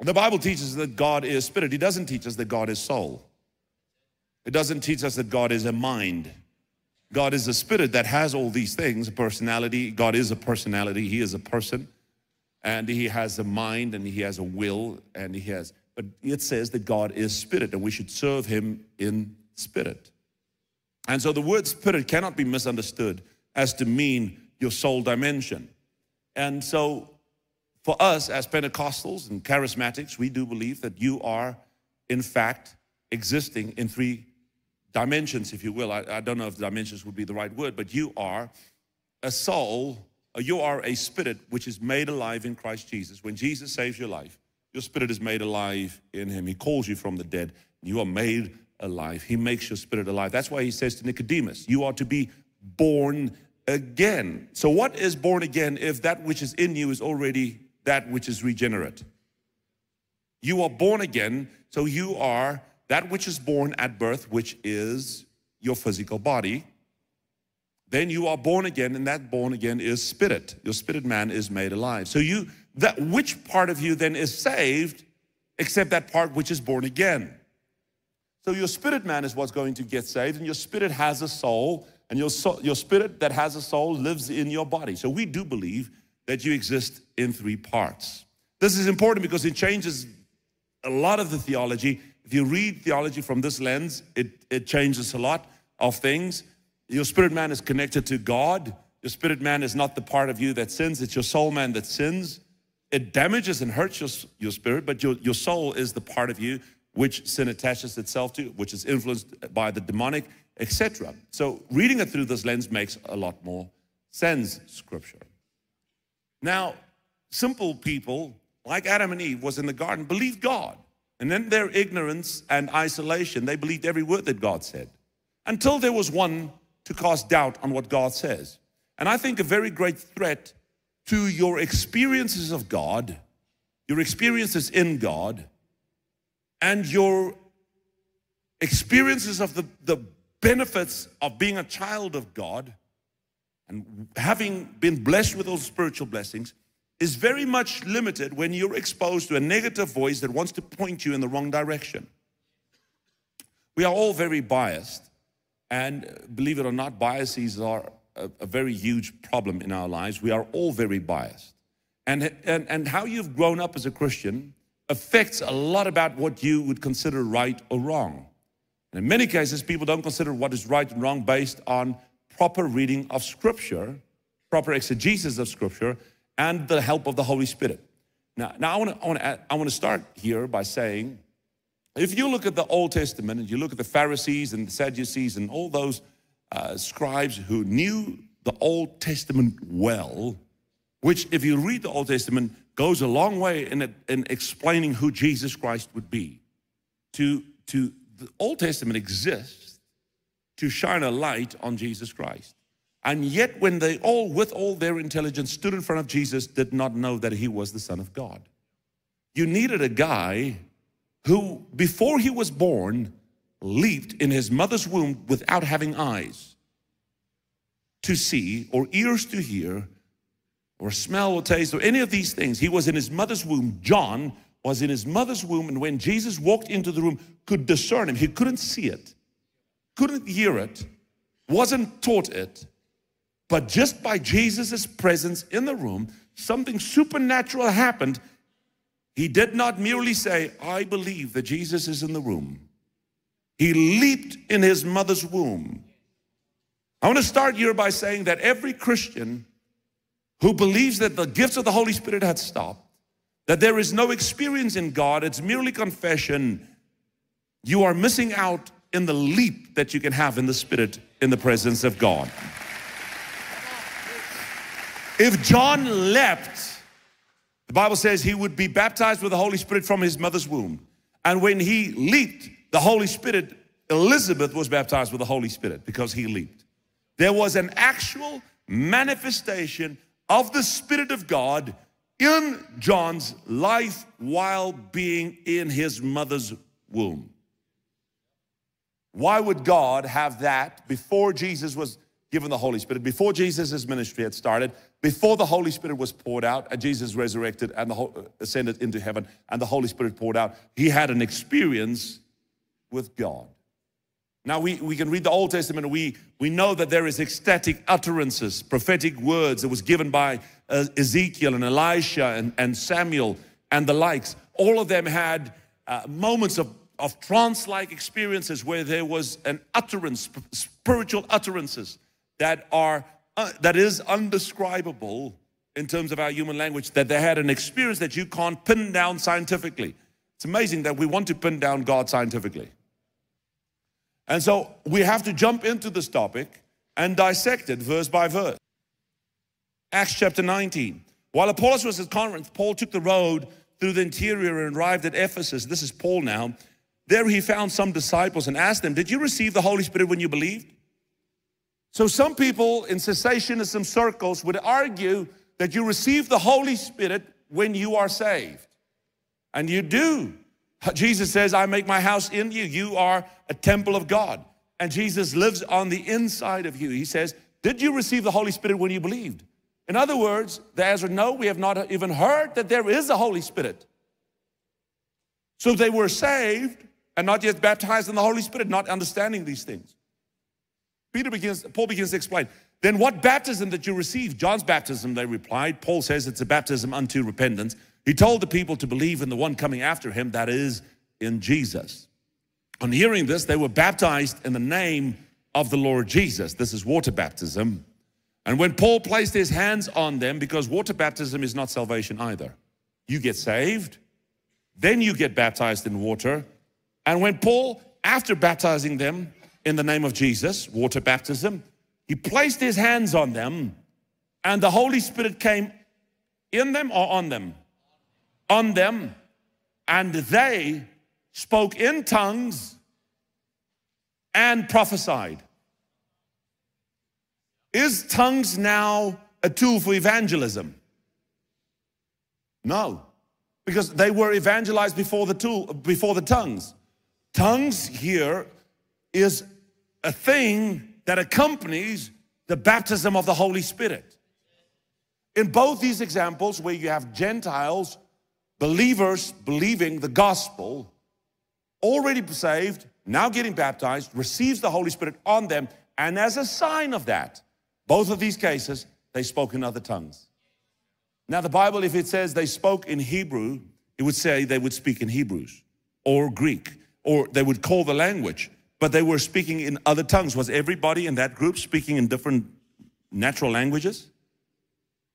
The Bible teaches that God is spirit. It doesn't teach us that God is soul. It doesn't teach us that God is a mind. God is a spirit that has all these things, a personality. God is a personality. He is a person, and he has a mind, and he has a will, and he has, but it says that God is spirit, and we should serve him in spirit. And so the word spirit cannot be misunderstood as to mean your soul dimension. And so for us as Pentecostals and charismatics, we do believe that you are in fact existing in three dimensions, if you will. I don't know if dimensions would be the right word, but you are a soul, or you are a spirit which is made alive in Christ Jesus. When Jesus saves your life, your spirit is made alive in him. He calls you from the dead. You are made alive. He makes your spirit alive. That's why he says to Nicodemus, you are to be born again. So what is born again if that which is in you is already that which is regenerate? You are born again, so you are that which is born at birth, which is your physical body. Then you are born again, and that born again is spirit. Your spirit man is made alive. So you, that which part of you then is saved except that part which is born again? So your spirit man is what's going to get saved, and your spirit has a soul, and your spirit that has a soul lives in your body. So we do believe that you exist in three parts. This is important because it changes a lot of the theology. If you read theology from this lens, it changes a lot of things. Your spirit man is connected to God. Your spirit man is not the part of you that sins. It's your soul man that sins. It damages and hurts your spirit, but your soul is the part of you which sin attaches itself to, which is influenced by the demonic, etc. So reading it through this lens makes a lot more sense, Scripture. Now, simple people like Adam and Eve was in the garden, believed God. And then their ignorance and isolation, they believed every word that God said, until there was one to cast doubt on what God says. And I think a very great threat to your experiences of God, your experiences in God, and your experiences of the benefits of being a child of God and having been blessed with all spiritual blessings is very much limited when you're exposed to a negative voice that wants to point you in the wrong direction. We are all very biased, and believe it or not, biases are a very huge problem in our lives. We are all very biased. And how you've grown up as a Christian affects a lot about what you would consider right or wrong. And in many cases, people don't consider what is right and wrong based on proper reading of Scripture, proper exegesis of Scripture, and the help of the Holy Spirit. Now I want to start here by saying, if you look at the Old Testament and you look at the Pharisees and the Sadducees and all those scribes who knew the Old Testament well, which if you read the Old Testament, goes a long way in explaining who Jesus Christ would be. The Old Testament exists to shine a light on Jesus Christ. And yet when they all, with all their intelligence, stood in front of Jesus, did not know that he was the Son of God. You needed a guy who, before he was born, leaped in his mother's womb without having eyes to see or ears to hear or smell or taste or any of these things. He was in his mother's womb. John was in his mother's womb, and when Jesus walked into the room, could discern him. He couldn't see it, couldn't hear it, wasn't taught it, but just by Jesus' presence in the room, something supernatural happened. He did not merely say, I believe that Jesus is in the room. He leaped in his mother's womb. I want to start here by saying that every Christian who believes that the gifts of the Holy Spirit had stopped, that there is no experience in God, it's merely confession, you are missing out in the leap that you can have in the Spirit in the presence of God. If John leapt, the Bible says he would be baptized with the Holy Spirit from his mother's womb. And when he leaped, the Holy Spirit, Elizabeth was baptized with the Holy Spirit because he leaped. There was an actual manifestation of the Spirit of God in John's life while being in his mother's womb. Why would God have that before Jesus was given the Holy Spirit, before Jesus' ministry had started, before the Holy Spirit was poured out, and Jesus resurrected and ascended into heaven, and the Holy Spirit poured out, he had an experience with God. Now we can read the Old Testament, and we know that there is ecstatic utterances, prophetic words that was given by Ezekiel and Elisha and Samuel and the likes. All of them had moments of trance-like experiences where there was an utterance, spiritual utterances that are that is undescribable in terms of our human language, that they had an experience that you can't pin down scientifically. It's amazing that we want to pin down God scientifically. And so we have to jump into this topic and dissect it verse by verse. Acts chapter 19. While Apollos was at Corinth, Paul took the road through the interior and arrived at Ephesus. This is Paul now. There he found some disciples and asked them, did you receive the Holy Spirit when you believed? So some people in cessationism circles would argue that you receive the Holy Spirit when you are saved. And you do. Jesus says, I make my house in you. You are a temple of God. And Jesus lives on the inside of you. He says, did you receive the Holy Spirit when you believed? In other words, the answer, no, we have not even heard that there is a Holy Spirit. So they were saved and not yet baptized in the Holy Spirit, not understanding these things. Paul begins to explain, then what baptism did you receive? John's baptism, they replied. Paul says it's a baptism unto repentance. He told the people to believe in the one coming after him, that is, in Jesus. On hearing this, they were baptized in the name of the Lord Jesus. This is water baptism. And when Paul placed his hands on them, because water baptism is not salvation either. You get saved, then you get baptized in water. And when Paul, after baptizing them in the name of Jesus, water baptism, he placed his hands on them, and the Holy Spirit came in them or on them? On them, and they spoke in tongues and prophesied. Is tongues now a tool for evangelism? No, because they were evangelized before the tool, before the tongues. Tongues here is a thing that accompanies the baptism of the Holy Spirit. In both these examples, where you have Gentiles, believers believing the gospel, already saved, now getting baptized, receives the Holy Spirit on them, and as a sign of that, both of these cases, they spoke in other tongues. Now the Bible, if it says they spoke in Hebrew, it would say they would speak in Hebrews or Greek, or they would call the language, but they were speaking in other tongues. Was everybody in that group speaking in different natural languages?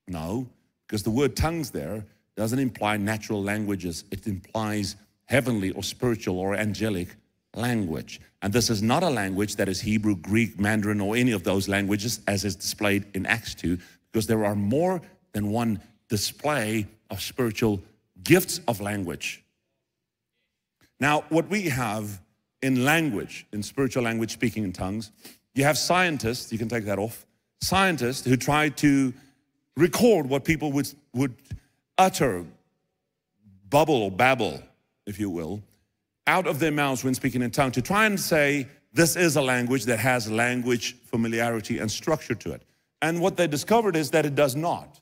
No, because the word tongues there doesn't imply natural languages. It implies heavenly or spiritual or angelic language. And this is not a language that is Hebrew, Greek, Mandarin, or any of those languages as is displayed in Acts 2, because there are more than one display of spiritual gifts of language. Now, what we have in language, in spiritual language, speaking in tongues, you have scientists, you can take that off, scientists who try to record what people would utter, bubble or babble, if you will, out of their mouths when speaking in tongues, to try and say this is a language that has language familiarity and structure to it. And what they discovered is that it does not,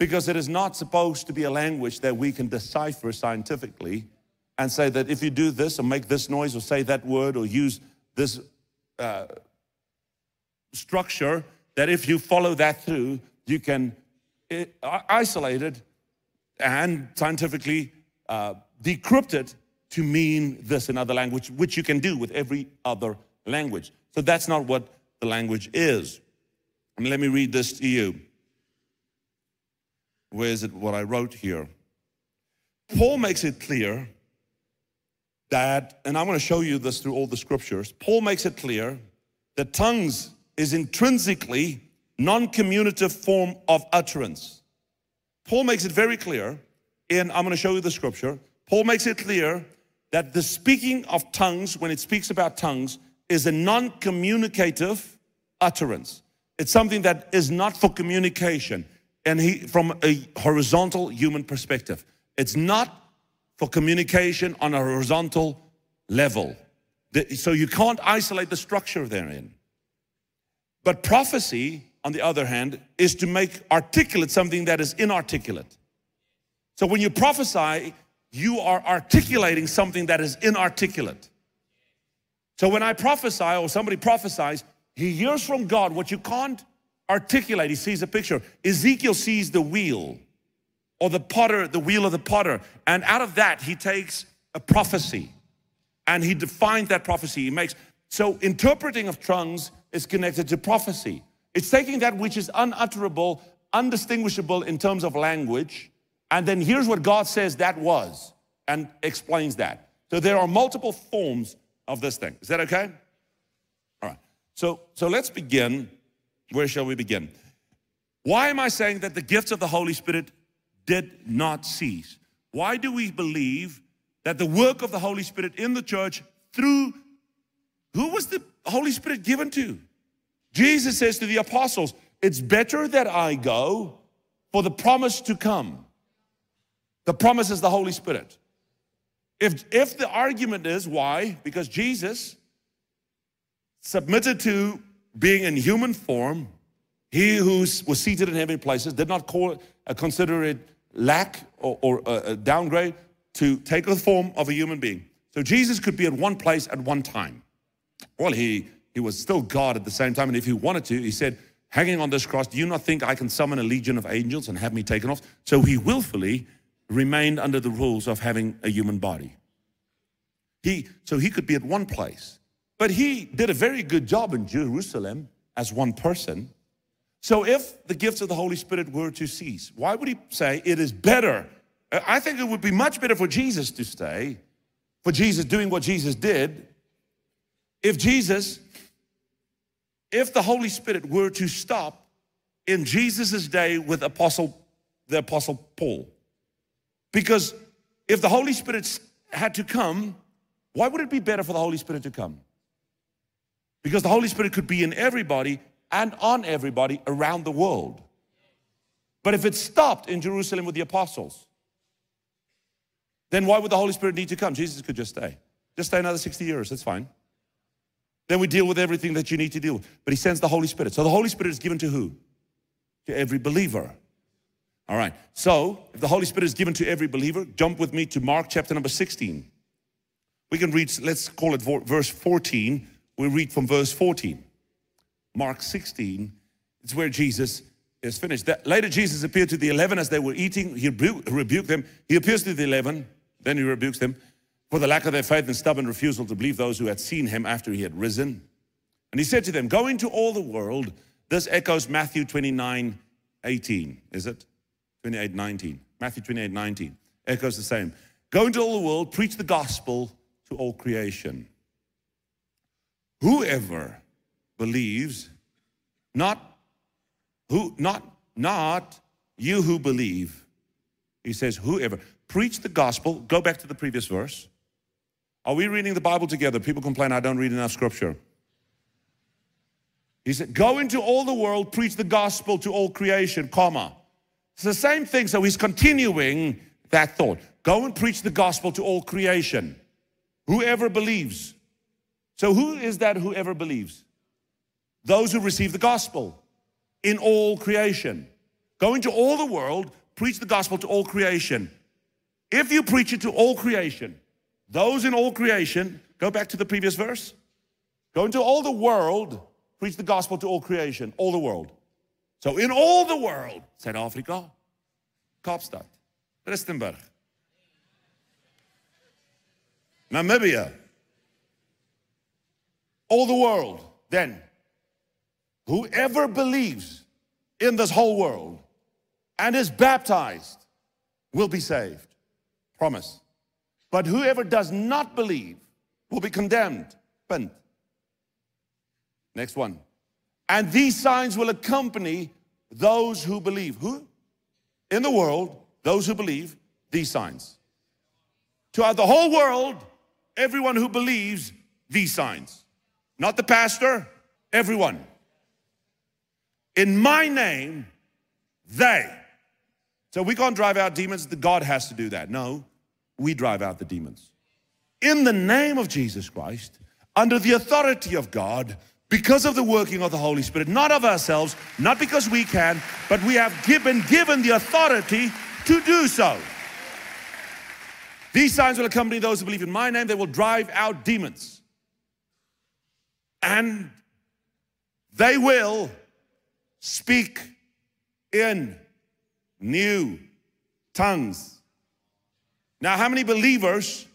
because it is not supposed to be a language that we can decipher scientifically and say that if you do this or make this noise or say that word or use this structure, that if you follow that through, you can isolated and scientifically decrypted to mean this in other language, which you can do with every other language. So that's not what the language is. And let me read this to you. Where is it what I wrote here? Paul makes it clear that, and I'm going to show you this through all the scriptures, Paul makes it clear that tongues is intrinsically non-commutative form of utterance. Paul makes it very clear, and I'm going to show you the scripture. Paul makes it clear that the speaking of tongues, when it speaks about tongues, is a non-communicative utterance. It's something that is not for communication, and from a horizontal human perspective. It's not for communication on a horizontal level. So you can't isolate the structure therein. But prophecy on the other hand, is to make articulate something that is inarticulate. So when you prophesy, you are articulating something that is inarticulate. So when I prophesy or somebody prophesies, he hears from God what you can't articulate. He sees a picture. Ezekiel sees the wheel or the potter, the wheel of the potter. And out of that, he takes a prophecy and he defines that prophecy he makes. So interpreting of tongues is connected to prophecy. It's taking that which is unutterable, undistinguishable in terms of language, and then here's what God says that was, and explains that. So there are multiple forms of this thing. Is that okay? All right. So let's begin. Where shall we begin? Why am I saying that the gifts of the Holy Spirit did not cease? Why do we believe that the work of the Holy Spirit in the church through, who was the Holy Spirit given to? Jesus says to the apostles, it's better that I go for the promise to come. The promise is the Holy Spirit. If the argument is why, because Jesus submitted to being in human form, he who was seated in heavenly places did not consider it lack or a downgrade to take the form of a human being. So Jesus could be at one place at one time. Well, he was still God at the same time, and if he wanted to, he said, hanging on this cross, do you not think I can summon a legion of angels and have me taken off? So he willfully remained under the rules of having a human body. So he could be at one place. But he did a very good job in Jerusalem as one person. So if the gifts of the Holy Spirit were to cease, why would he say it is better? I think it would be much better for Jesus to stay, for Jesus doing what Jesus did. If the Holy Spirit were to stop in Jesus' day with the Apostle Paul, because if the Holy Spirit had to come, why would it be better for the Holy Spirit to come? Because the Holy Spirit could be in everybody and on everybody around the world. But if it stopped in Jerusalem with the apostles, then why would the Holy Spirit need to come? Jesus could just stay. Just stay another 60 years, that's fine. Then we deal with everything that you need to deal with. But he sends the Holy Spirit. So the Holy Spirit is given to who? To every believer. All right, so if the Holy Spirit is given to every believer, jump with me to Mark chapter number 16. We can read, let's call it verse 14. We read from verse 14. Mark 16, it's where Jesus is finished. Later Jesus appeared to the 11 as they were eating. He rebuked them. He appears to the 11, then he rebukes them for the lack of their faith and stubborn refusal to believe those who had seen him after he had risen. And he said to them, go into all the world. This echoes Matthew 29:18, is it? 28:19, Matthew 28:19 echoes the same. Go into all the world, preach the gospel to all creation. Whoever believes, not you who believe. He says, whoever. Preach the gospel. Go back to the previous verse. Are we reading the Bible together? People complain, I don't read enough scripture. He said, go into all the world, preach the gospel to all creation, comma. It's the same thing, so he's continuing that thought. Go and preach the gospel to all creation. Whoever believes. So who is that whoever believes? Those who receive the gospel in all creation. Go into all the world, preach the gospel to all creation. If you preach it to all creation, those in all creation, go back to the previous verse. Go into all the world, preach the gospel to all creation, all the world. So in all the world, Suid-Afrika, Kaapstad, Rustenburg, Namibia, all the world, then whoever believes in this whole world and is baptized will be saved, promise. But whoever does not believe will be condemned, punt. Next one. And these signs will accompany those who believe. Who? In the world, those who believe, these signs. Throughout the whole world, everyone who believes, these signs. Not the pastor, everyone. In my name, they. So we can't drive out demons. God has to do that. No, we drive out the demons. In the name of Jesus Christ, under the authority of God, because of the working of the Holy Spirit, not of ourselves, not because we can, but we have been given the authority to do so. These signs will accompany those who believe in my name. They will drive out demons. And they will speak in new tongues. Now, how many believers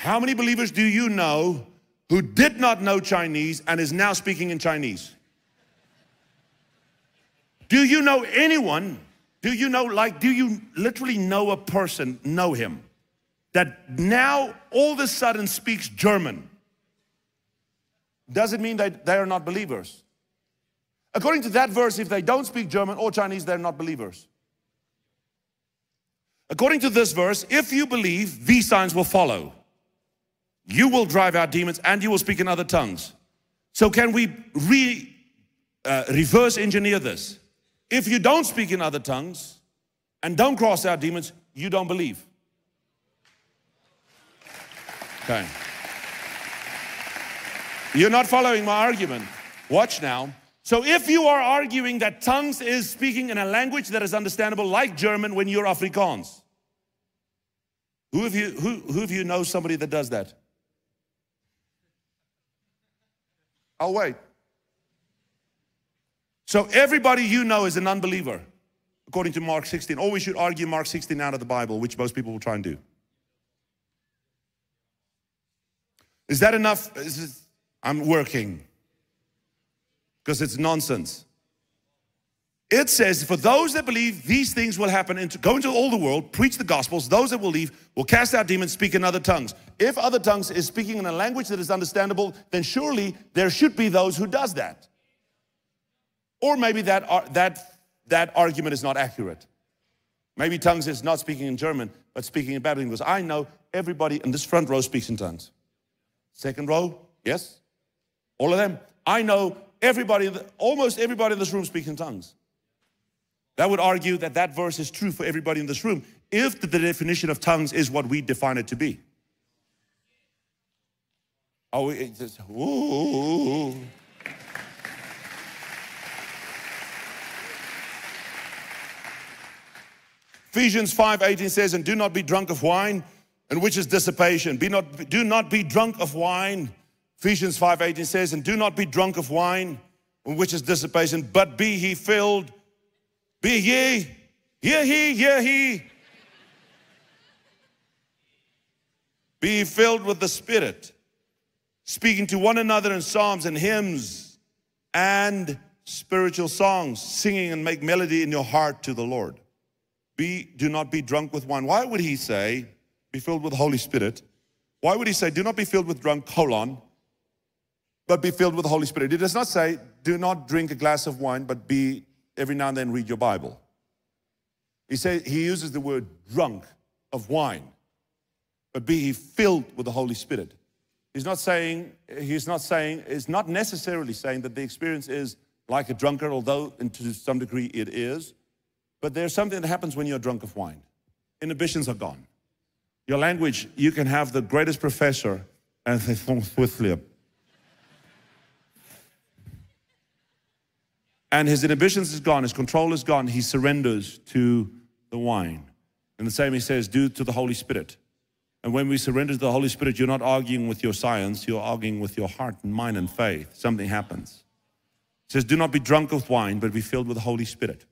do you know who did not know Chinese and is now speaking in Chinese? Do you know anyone? Do you literally know a person, know him, that now all of a sudden speaks German? Doesn't mean that they are not believers. According to that verse, if they don't speak German or Chinese, they're not believers. According to this verse, if you believe, these signs will follow. You will drive out demons and you will speak in other tongues. So can we reverse engineer this? If you don't speak in other tongues and don't cross out demons, you don't believe. Okay. You're not following my argument. Watch now. So if you are arguing that tongues is speaking in a language that is understandable, like German, when you're Afrikaans. Who of you knows somebody that does that? I'll wait. So everybody you know is an unbeliever, according to Mark 16. Or we should argue Mark 16 out of the Bible, which most people will try and do. Is that enough? I'm working. Because it's nonsense. It says, for those that believe, these things will happen. Go into all the world, preach the gospels. Those that believe will cast out demons, speak in other tongues. If other tongues is speaking in a language that is understandable, then surely there should be those who does that. Or maybe that argument is not accurate. Maybe tongues is not speaking in German, but speaking in babbling. Because I know everybody in this front row speaks in tongues. Second row, yes, all of them. I know everybody, almost everybody in this room speaks in tongues. That would argue that that verse is true for everybody in this room if the definition of tongues is what we define it to be. Oh, it's just, ooh. Ephesians 5:18 says, and do not be drunk of wine, and which is dissipation. Do not be drunk of wine. Ephesians 5:18 says, and do not be drunk of wine, which is dissipation, but be ye filled. Be ye, hear he, hear he. Be ye filled with the Spirit, speaking to one another in psalms and hymns and spiritual songs, singing and make melody in your heart to the Lord. Do not be drunk with wine. Why would he say, be filled with the Holy Spirit? Why would he say, do not be filled with drunk, but be filled with the Holy Spirit? It does not say, do not drink a glass of wine, but be, every now and then read your Bible. He uses the word drunk of wine, but be ye filled with the Holy Spirit. He's not necessarily saying that the experience is like a drunkard, although to some degree it is, but there's something that happens when you're drunk of wine. Inhibitions are gone. Your language, you can have the greatest professor and his inhibitions is gone, his control is gone, he surrenders to the wine. And the same he says, do to the Holy Spirit. And when we surrender to the Holy Spirit, you're not arguing with your science, you're arguing with your heart and mind and faith. Something happens. It says, do not be drunk with wine, but be filled with the Holy Spirit.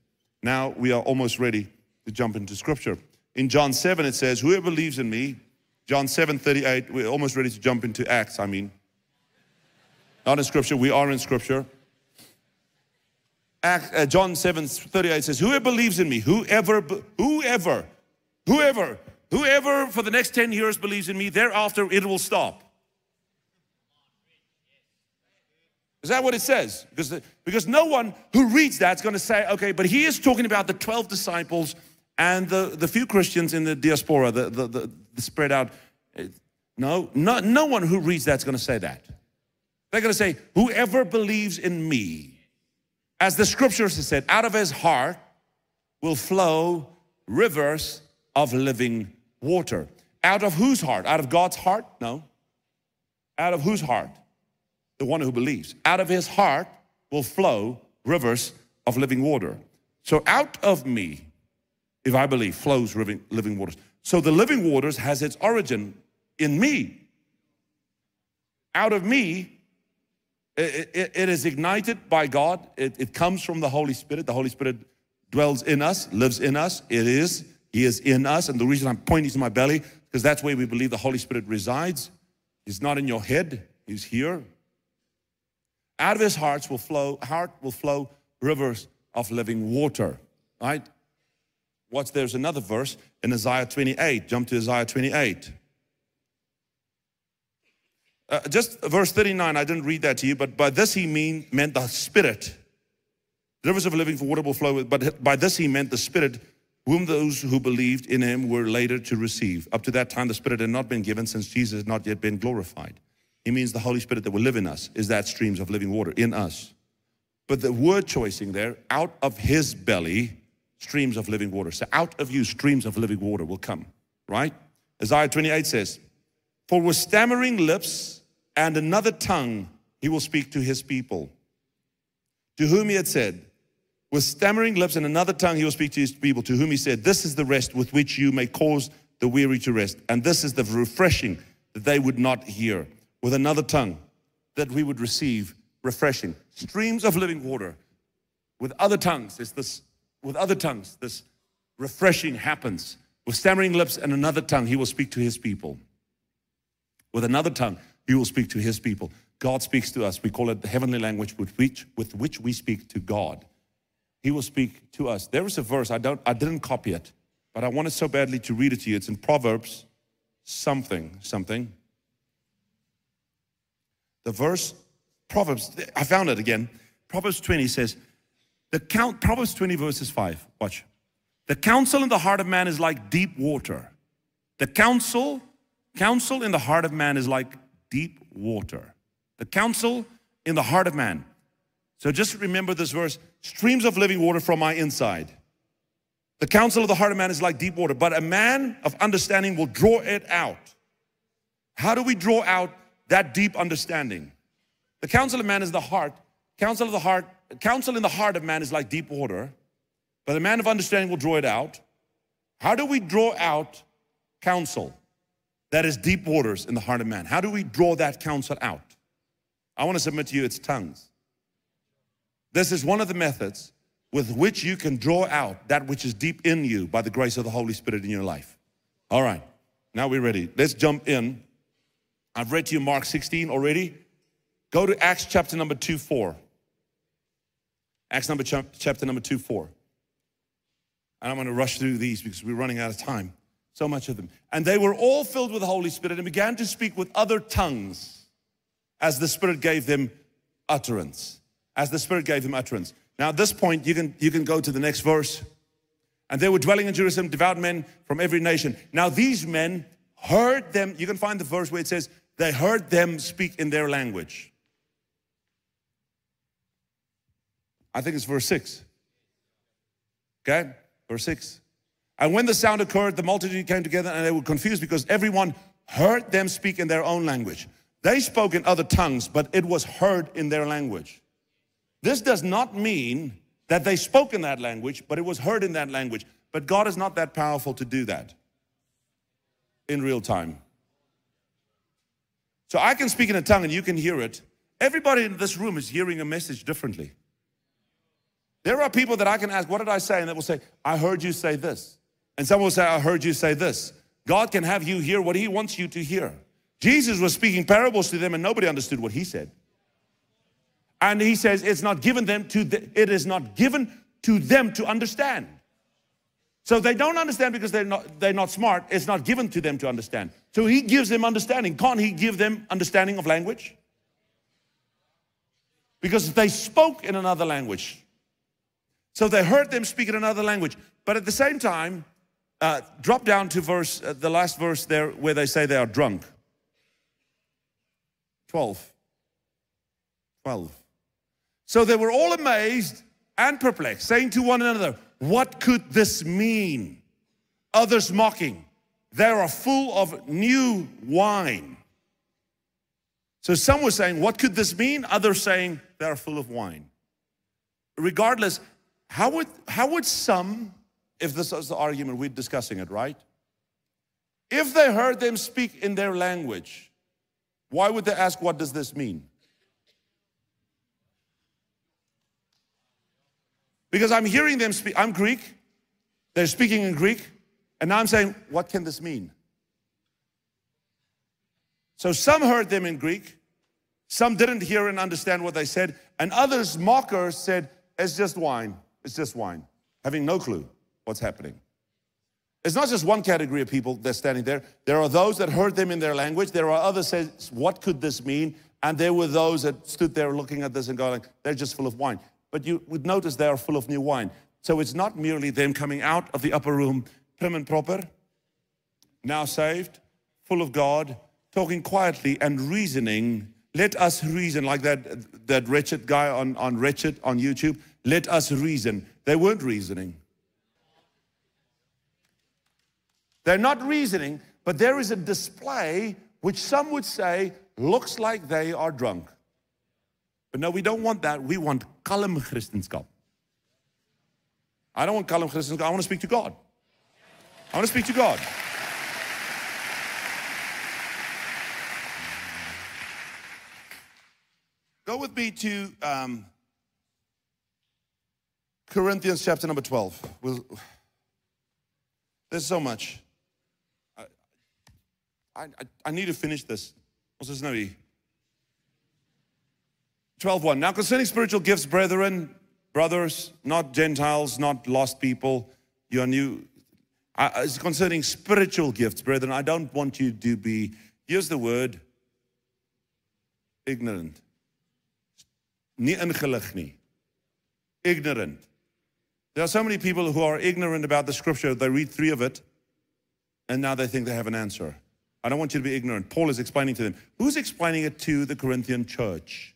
Now we are almost ready to jump into scripture. In John 7, it says, whoever believes in me, John 7:38, we're almost ready to jump into Acts, Not in scripture, we are in scripture. John 7:38 says, whoever believes in me, whoever for the next 10 years believes in me, thereafter it will stop. Is that what it says? Because no one who reads that's going to say, okay, but he is talking about the 12 disciples and the few Christians in the diaspora, the spread out. No one who reads that's going to say that. They're going to say, whoever believes in me. As the scriptures have said, out of his heart will flow rivers of living water. Out of whose heart? Out of God's heart? No. Out of whose heart? the one who believes. Out of his heart will flow rivers of living water. So out of me, if I believe, flows living waters. So the living waters has its origin in me. Out of me, it is ignited by God. It comes from the Holy Spirit. The Holy Spirit dwells in us, lives in us. He is in us. And the reason I'm pointing to my belly, because that's where we believe the Holy Spirit resides. He's not in your head, he's here. Out of his heart will flow rivers of living water, right? Watch, there's another verse in Isaiah 28. Jump to Isaiah 28. Just verse 39, I didn't read that to you, but by this he meant the Spirit. The rivers of living water will flow, but by this he meant the Spirit, whom those who believed in him were later to receive. Up to that time, the Spirit had not been given since Jesus had not yet been glorified. He means the Holy Spirit that will live in us is that streams of living water in us. But the word choicing there, out of his belly, streams of living water. So out of you, streams of living water will come, right? Isaiah 28 says, for with stammering lips and another tongue, he will speak to his people. To whom he had said, with stammering lips and another tongue, he will speak to his people. To whom he said, this is the rest with which you may cause the weary to rest. And this is the refreshing that they would not hear. With another tongue, that we would receive refreshing. Streams of living water. With other tongues, this refreshing happens. With stammering lips and another tongue, he will speak to his people. With another tongue, he will speak to his people. God speaks to us. We call it the heavenly language with which we speak to God. He will speak to us. There is a verse, I didn't copy it, but I wanted so badly to read it to you. It's in Proverbs something. The verse, Proverbs, I found it again. Proverbs 20 says, Proverbs 20 verses 5, watch. The counsel in the heart of man is like deep water. The counsel in the heart of man is like deep water. The counsel in the heart of man. So just remember this verse, streams of living water from my inside. The counsel of the heart of man is like deep water, but a man of understanding will draw it out. How do we draw out that deep understanding? The counsel of man is the heart. Counsel in the heart of man is like deep water, but a man of understanding will draw it out. How do we draw out counsel? That is deep waters in the heart of man. How do we draw that counsel out? I want to submit to you, it's tongues. This is one of the methods with which you can draw out that which is deep in you by the grace of the Holy Spirit in your life. All right, now we're ready. Let's jump in. I've read to you Mark 16 already. Go to Acts chapter number 2:4. Chapter number 2:4. And I'm going to rush through these because we're running out of time. So much of them. And they were all filled with the Holy Spirit and began to speak with other tongues as the Spirit gave them utterance. Now at this point, you can go to the next verse. And they were dwelling in Jerusalem, devout men from every nation. Now these men heard them. You can find the verse where it says, they heard them speak in their language. I think it's verse 6. Okay, verse 6. And when the sound occurred, the multitude came together and they were confused because everyone heard them speak in their own language. They spoke in other tongues, but it was heard in their language. This does not mean that they spoke in that language, but it was heard in that language. But God is not that powerful to do that in real time. So I can speak in a tongue and you can hear it. Everybody in this room is hearing a message differently. There are people that I can ask, what did I say? And they will say, I heard you say this. And someone will say, I heard you say this. God can have you hear what he wants you to hear. Jesus was speaking parables to them and nobody understood what he said. And he says, it is not given to them to understand. So they don't understand because they're not smart. It's not given to them to understand. So he gives them understanding. Can't he give them understanding of language? Because they spoke in another language. So they heard them speak in another language. But at the same time, drop down to the last verse there where they say they are drunk. 12. So they were all amazed and perplexed, saying to one another, what could this mean? Others mocking, they are full of new wine. So some were saying, what could this mean? Others saying, they are full of wine. Regardless, how would some, if this is the argument, we're discussing it, right? If they heard them speak in their language, why would they ask, what does this mean? Because I'm hearing them speak, I'm Greek, they're speaking in Greek, and now I'm saying, what can this mean? So some heard them in Greek, some didn't hear and understand what they said, and others, mockers, said, it's just wine, it's just wine, having no clue what's happening. It's not just one category of people that's standing there. There are those that heard them in their language. There are others that said, what could this mean? And there were those that stood there looking at this and going, they're just full of wine. But you would notice they are full of new wine. So it's not merely them coming out of the upper room, prim and proper, now saved, full of God, talking quietly and reasoning. Let us reason, like that wretched guy on Wretched on YouTube. Let us reason. They weren't reasoning. They're not reasoning, but there is a display which some would say looks like they are drunk. But no, we don't want that. We want kalm Christenskap. I don't want kalm Christenskap. I want to speak to God. I want to speak to God. Go with me to Corinthians chapter number 12. There's so much. I need to finish this. Ons is nou hier. 12:1. Now concerning spiritual gifts, brethren, brothers, not Gentiles, not lost people, you are new. Concerning spiritual gifts, brethren, I don't want you to be, here's the word, ignorant. Nie ingelig nie. Ignorant. There are so many people who are ignorant about the scripture. They read three of it, and now they think they have an answer. I don't want you to be ignorant. Paul is explaining to them. Who's explaining it to the Corinthian church?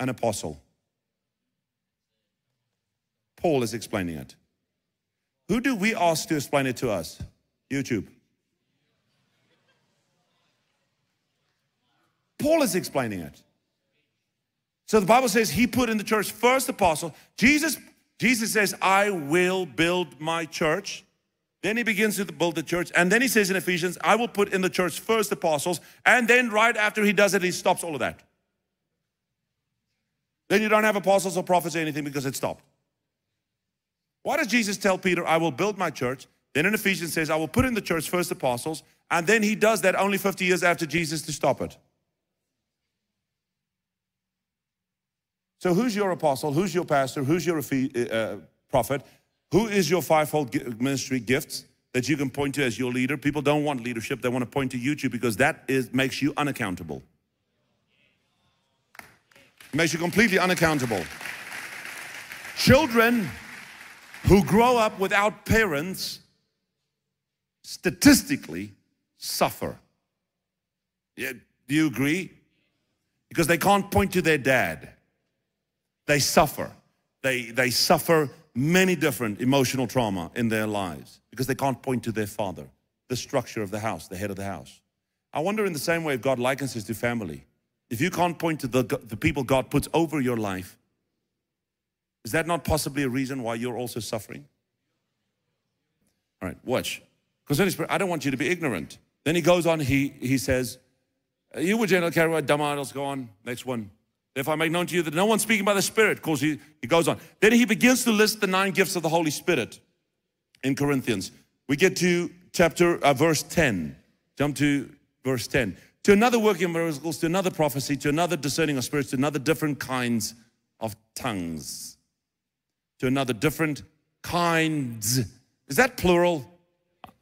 An apostle. Paul is explaining it. Who do we ask to explain it to us? YouTube. Paul is explaining it. So the Bible says he put in the church first apostle. Jesus says, I will build my church. Then he begins to build the church. And then he says in Ephesians, I will put in the church first apostles. And then right after he does it, he stops all of that. Then you don't have apostles or prophets or anything because it stopped. Why does Jesus tell Peter, I will build my church? Then in Ephesians says, I will put in the church first apostles. And then he does that only 50 years after Jesus to stop it. So who's your apostle? Who's your pastor? Who's your prophet? Who is your fivefold ministry gifts that you can point to as your leader? People don't want leadership. They want to point to YouTube because that makes you unaccountable. It makes you completely unaccountable. Children who grow up without parents statistically suffer. Yeah, do you agree? Because they can't point to their dad. They suffer. They suffer many different emotional trauma in their lives because they can't point to their father, the structure of the house, the head of the house. I wonder in the same way if God likens us to family. If you can't point to the people God puts over your life, is that not possibly a reason why you're also suffering? All right, watch. Concerning spirit, I don't want you to be ignorant. Then he goes on, he says, you would generally carry out dumb idols, go on, next one. If I make known to you that no one's speaking by the Spirit, because he goes on. Then he begins to list the 9 gifts of the Holy Spirit in Corinthians. We get to verse 10. Jump to verse 10. To another working of miracles, to another prophecy, to another discerning of spirits, to another different kinds of tongues. To another different kinds. Is that plural?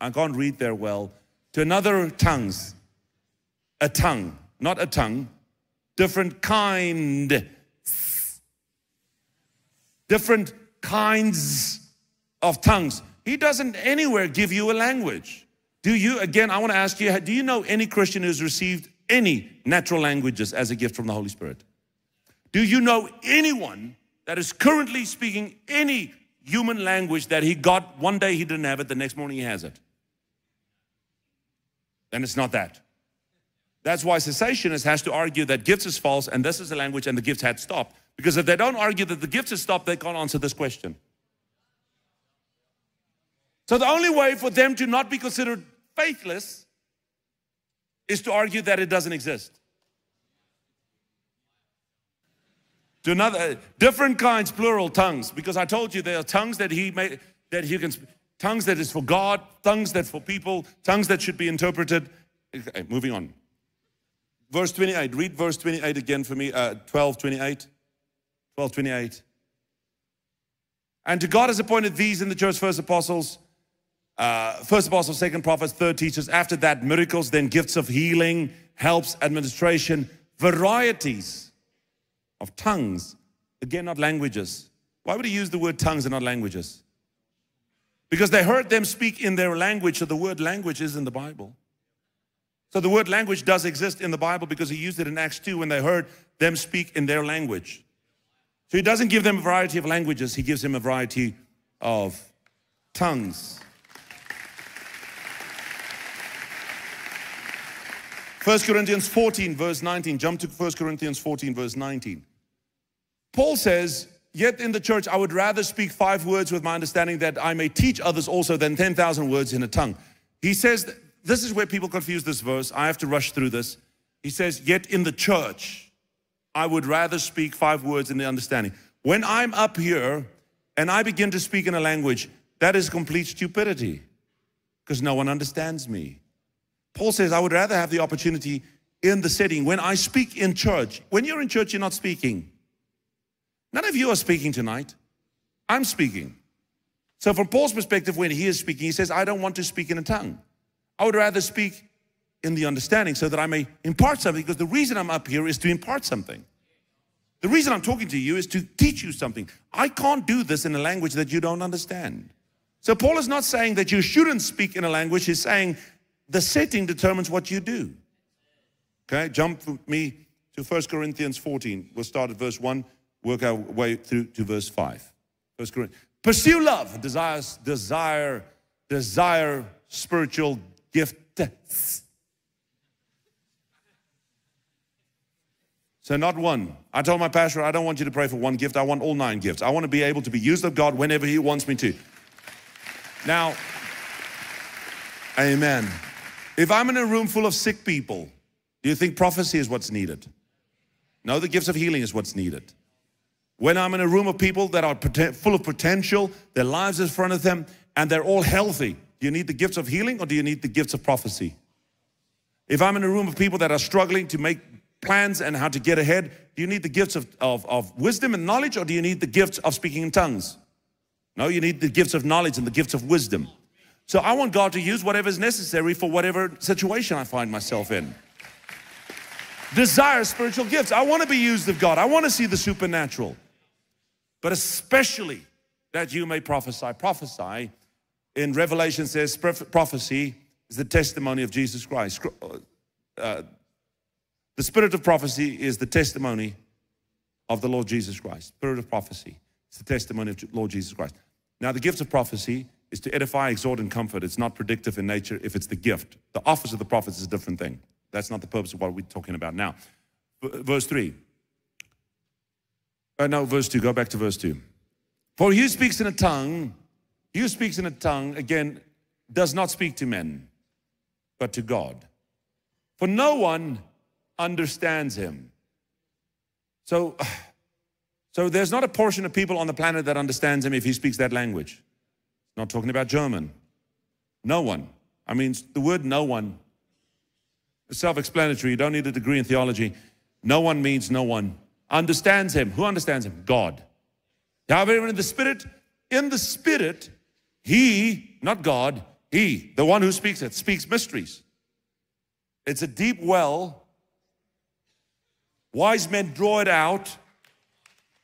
I can't read there well. To another tongues. A tongue, not a tongue. Different kind. Different kinds of tongues. He doesn't anywhere give you a language. Do you, again, I want to ask you, do you know any Christian who's received any natural languages as a gift from the Holy Spirit? Do you know anyone that is currently speaking any human language that he got one day he didn't have it, the next morning he has it? And it's not that. That's why cessationist has to argue that gifts is false and this is the language and the gifts had stopped. Because if they don't argue that the gifts had stopped, they can't answer this question. So the only way for them to not be considered faithless is to argue that it doesn't exist. To another, different kinds, plural, tongues. Because I told you there are tongues that he made, that you can, tongues that is for God, tongues that for people, tongues that should be interpreted. Okay, moving on. Verse 28, read verse 28 again for me, 12:28. And to God has appointed these in the church, first apostles, second prophets, third teachers, after that miracles, then gifts of healing, helps, administration, varieties of tongues. Again, not languages. Why would he use the word tongues and not languages? Because they heard them speak in their language, so the word language is in the Bible. So the word language does exist in the Bible because he used it in Acts 2 when they heard them speak in their language. So he doesn't give them a variety of languages, he gives them a variety of tongues. 1 Corinthians 14 verse 19, jump to 1 Corinthians 14 verse 19. Paul says, yet in the church I would rather speak 5 words with my understanding that I may teach others also than 10,000 words in a tongue. He says, this is where people confuse this verse. I have to rush through this. He says, yet in the church, I would rather speak 5 words in the understanding. When I'm up here and I begin to speak in a language, that is complete stupidity because no one understands me. Paul says, I would rather have the opportunity in the setting. When I speak in church, when you're in church, you're not speaking. None of you are speaking tonight. I'm speaking. So from Paul's perspective, when he is speaking, he says, I don't want to speak in a tongue. I would rather speak in the understanding so that I may impart something, because the reason I'm up here is to impart something. The reason I'm talking to you is to teach you something. I can't do this in a language that you don't understand. So Paul is not saying that you shouldn't speak in a language. He's saying the setting determines what you do. Okay, jump with me to 1 Corinthians 14. We'll start at verse 1, work our way through to verse 5. 1 Corinthians. Pursue love, desire spiritual gifts. So not one. I told my pastor, I don't want you to pray for one gift. I want all 9 gifts. I want to be able to be used of God whenever he wants me to. Now, amen. If I'm in a room full of sick people, do you think prophecy is what's needed? No, the gifts of healing is what's needed. When I'm in a room of people that are full of potential, their lives in front of them, and they're all healthy, do you need the gifts of healing or do you need the gifts of prophecy? If I'm in a room of people that are struggling to make plans and how to get ahead, do you need the gifts of wisdom and knowledge or do you need the gifts of speaking in tongues? No, you need the gifts of knowledge and the gifts of wisdom. So I want God to use whatever is necessary for whatever situation I find myself in. Desire spiritual gifts. I want to be used of God. I want to see the supernatural. But especially that you may prophesy. Prophesy. In Revelation says prophecy is the testimony of Jesus Christ. The spirit of prophecy is the testimony of the Lord Jesus Christ. Spirit of prophecy is the testimony of the Lord Jesus Christ. Now the gift of prophecy is to edify, exhort, and comfort. It's not predictive in nature if it's the gift. The office of the prophets is a different thing. That's not the purpose of what we're talking about now. Verse 2. Go back to verse 2. For he who speaks in a tongue... He who speaks in a tongue, again, does not speak to men, but to God. For no one understands him. So there's not a portion of people on the planet that understands him if he speaks that language. Not talking about German. No one. I mean, the word no one is self-explanatory. You don't need a degree in theology. No one means no one. Understands him. Who understands him? God. However, in the Spirit, he, not God, he, the one who speaks it, speaks mysteries. It's a deep well. Wise men draw it out.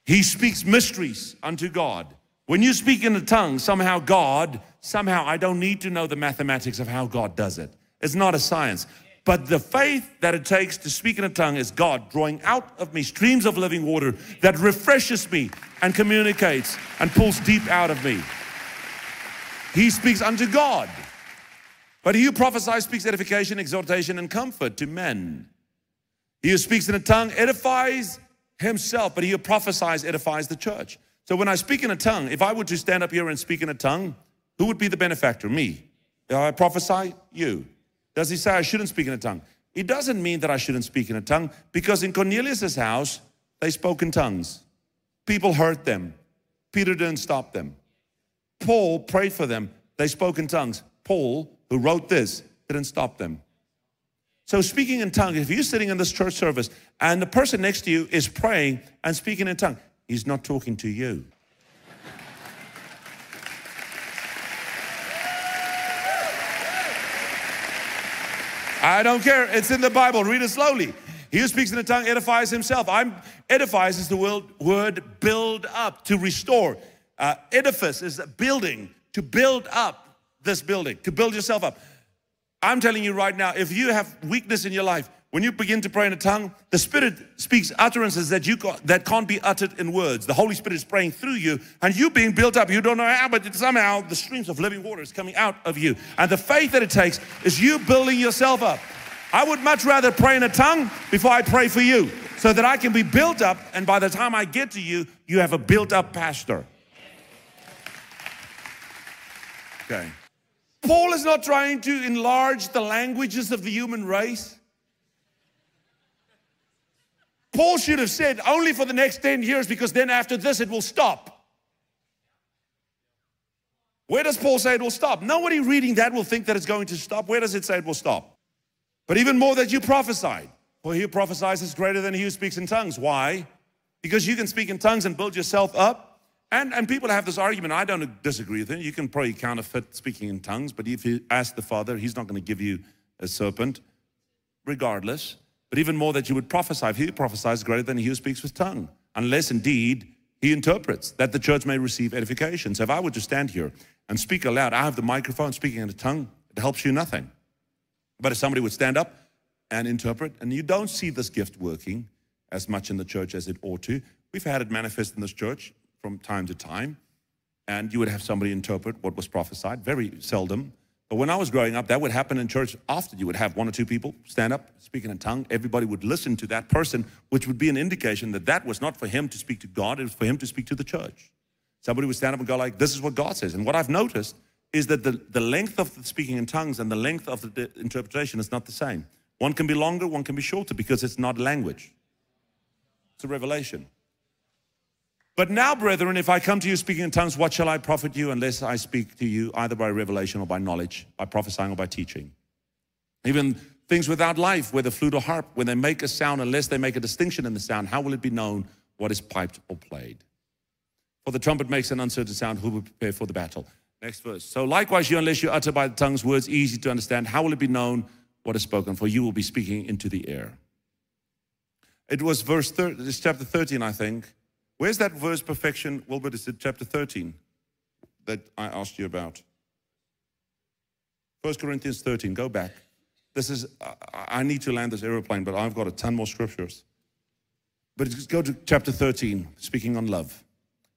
He speaks mysteries unto God. When you speak in the tongue, somehow I don't need to know the mathematics of how God does it. It's not a science. But the faith that it takes to speak in a tongue is God drawing out of me streams of living water that refreshes me and communicates and pulls deep out of me. He speaks unto God. But he who prophesies speaks edification, exhortation, and comfort to men. He who speaks in a tongue edifies himself, but he who prophesies edifies the church. So when I speak in a tongue, if I were to stand up here and speak in a tongue, who would be the benefactor? Me. If I prophesy, you. Does he say I shouldn't speak in a tongue? It doesn't mean that I shouldn't speak in a tongue, because in Cornelius's house, they spoke in tongues. People heard them. Peter didn't stop them. Paul prayed for them. They spoke in tongues. Paul, who wrote this, didn't stop them. So speaking in tongues, if you're sitting in this church service and the person next to you is praying and speaking in tongues, he's not talking to you. I don't care. It's in the Bible. Read it slowly. He who speaks in a tongue edifies himself. Edifies is the word build up, to restore. Edifice is a building, to build up this building, to build yourself up. I'm telling you right now, if you have weakness in your life, when you begin to pray in a tongue, the Spirit speaks utterances that can't be uttered in words. The Holy Spirit is praying through you, and you being built up. You don't know how, but somehow the streams of living water is coming out of you. And the faith that it takes is you building yourself up. I would much rather pray in a tongue before I pray for you, so that I can be built up, and by the time I get to you, you have a built-up pastor. Okay. Paul is not trying to enlarge the languages of the human race. Paul should have said only for the next 10 years, because then after this it will stop. Where does Paul say it will stop? Nobody reading that will think that it's going to stop. Where does it say it will stop? But even more that you prophesied. Well, he who prophesies is greater than he who speaks in tongues. Why? Because you can speak in tongues and build yourself up. And people have this argument. I don't disagree with him. You can probably counterfeit speaking in tongues, but if you ask the Father, he's not going to give you a serpent regardless. But even more that you would prophesy. If he prophesies greater than he who speaks with tongue, unless indeed he interprets, that the church may receive edification. So if I were to stand here and speak aloud, I have the microphone speaking in a tongue, it helps you nothing. But if somebody would stand up and interpret, and you don't see this gift working as much in the church as it ought to. We've had it manifest in this church from time to time, and you would have somebody interpret what was prophesied, very seldom. But when I was growing up, that would happen in church. Often you would have one or two people stand up, speaking in tongue. Everybody would listen to that person, which would be an indication that that was not for him to speak to God. It was for him to speak to the church. Somebody would stand up and go like, this is what God says. And what I've noticed is that the length of the speaking in tongues and the length of the interpretation is not the same. One can be longer, one can be shorter, because it's not language. It's a revelation. But now, brethren, if I come to you speaking in tongues, what shall I profit you unless I speak to you either by revelation or by knowledge, by prophesying or by teaching? Even things without life, whether flute or harp, when they make a sound, unless they make a distinction in the sound, how will it be known what is piped or played? For the trumpet makes an uncertain sound, who will prepare for the battle? Next verse. So likewise you, unless you utter by the tongues words easy to understand, how will it be known what is spoken? For you will be speaking into the air. It was chapter 13, I think. Where's that verse, perfection? Wilbert, is it chapter 13 that I asked you about? 1 Corinthians 13, go back. This is, I need to land this airplane, but I've got a ton more scriptures. But go to chapter 13, speaking on love.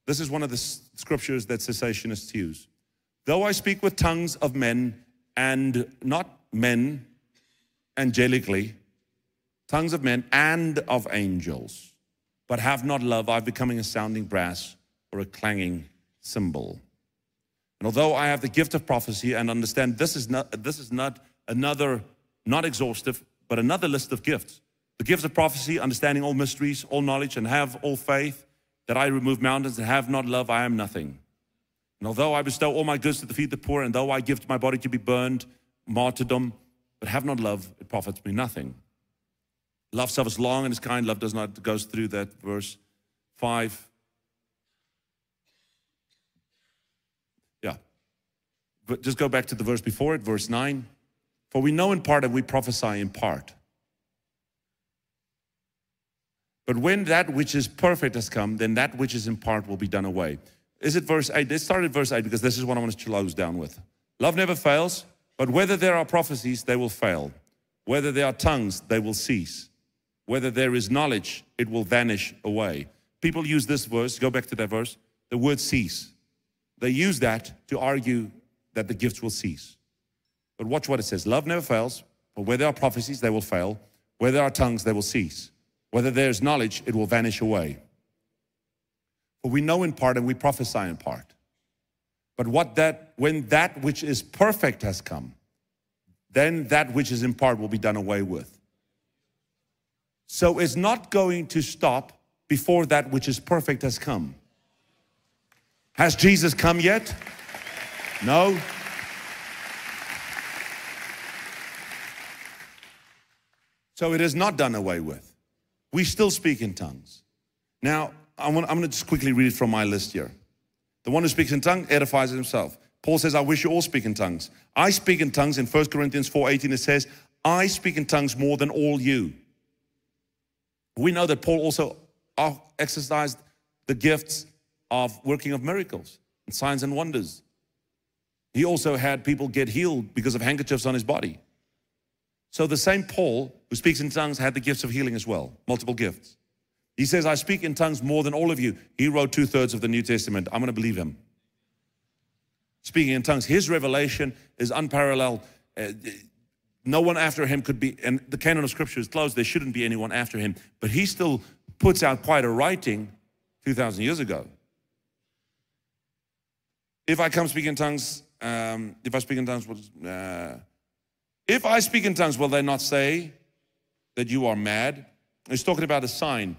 This is one of the scriptures that cessationists use. Though I speak with tongues of men and not men angelically, tongues of men and of angels, but have not love, I've becoming a sounding brass or a clanging cymbal. And although I have the gift of prophecy and understand, this is not exhaustive, but another list of gifts. The gifts of prophecy, understanding all mysteries, all knowledge, and have all faith, that I remove mountains, and have not love, I am nothing. And although I bestow all my goods to the feet of the poor, and though I give my body to be burned, martyrdom, but have not love, it profits me nothing. Love suffers long and is kind. Love does not, goes through that verse 5. Yeah. But just go back to the verse before it, verse 9. For we know in part and we prophesy in part. But when that which is perfect has come, then that which is in part will be done away. Is it verse 8? Let's start at verse 8, because this is what I want to close down with. Love never fails, but whether there are prophecies, they will fail. Whether there are tongues, they will cease. Whether there is knowledge, it will vanish away. People use this verse, go back to that verse, the word cease. They use that to argue that the gifts will cease. But watch what it says. Love never fails, but where there are prophecies, they will fail. Where there are tongues, they will cease. Whether there is knowledge, it will vanish away. For we know in part and we prophesy in part. But when that which is perfect has come, then that which is in part will be done away with. So it's not going to stop before that which is perfect has come. Has Jesus come yet? No. So it is not done away with. We still speak in tongues. Now, I'm going to just quickly read it from my list here. The one who speaks in tongues edifies himself. Paul says, I wish you all speak in tongues. I speak in tongues. In 1 Corinthians 4:18, it says, I speak in tongues more than all you. We know that Paul also exercised the gifts of working of miracles and signs and wonders. He also had people get healed because of handkerchiefs on his body. So the same Paul who speaks in tongues had the gifts of healing as well, multiple gifts. He says, I speak in tongues more than all of you. He wrote 2/3 of the New Testament. I'm going to believe him. Speaking in tongues, his revelation is unparalleled. No one after him could be, and the canon of scripture is closed. There shouldn't be anyone after him, but he still puts out quite a writing 2,000 years ago. If I speak in tongues, will they not say that you are mad? He's talking about a sign.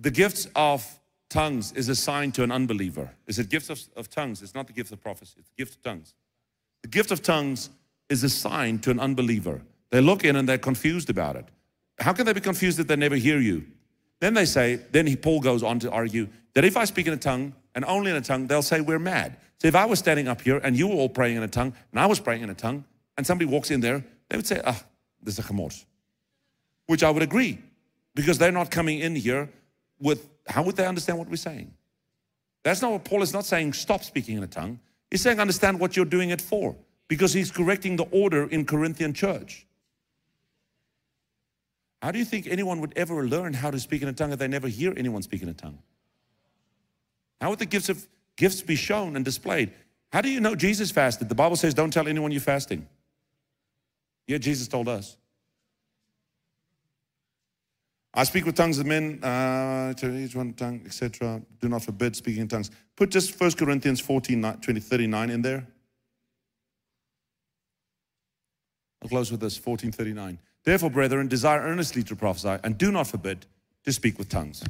The gifts of tongues is a sign to an unbeliever. Is it gifts of tongues? It's not the gift of prophecy. It's the gift of tongues. The gift of tongues is a sign to an unbeliever. They look in and they're confused about it. How can they be confused if they never hear you? Then they say, Paul goes on to argue that if I speak in a tongue and only in a tongue, they'll say we're mad. So if I was standing up here and you were all praying in a tongue and I was praying in a tongue and somebody walks in there, they would say, there's a gemors, which I would agree. Because they're not coming in here with, how would they understand what we're saying? That's not what Paul is not saying, stop speaking in a tongue. He's saying, understand what you're doing it for. Because he's correcting the order in Corinthian church. How do you think anyone would ever learn how to speak in a tongue if they never hear anyone speak in a tongue? How would the gifts be shown and displayed? How do you know Jesus fasted? The Bible says, don't tell anyone you're fasting. Yet Jesus told us. I speak with tongues of men, to each one tongue, etc. Do not forbid speaking in tongues. Put just 1 Corinthians 14:39 in there. I'll close with this, 14:39. Therefore, brethren, desire earnestly to prophesy and do not forbid to speak with tongues.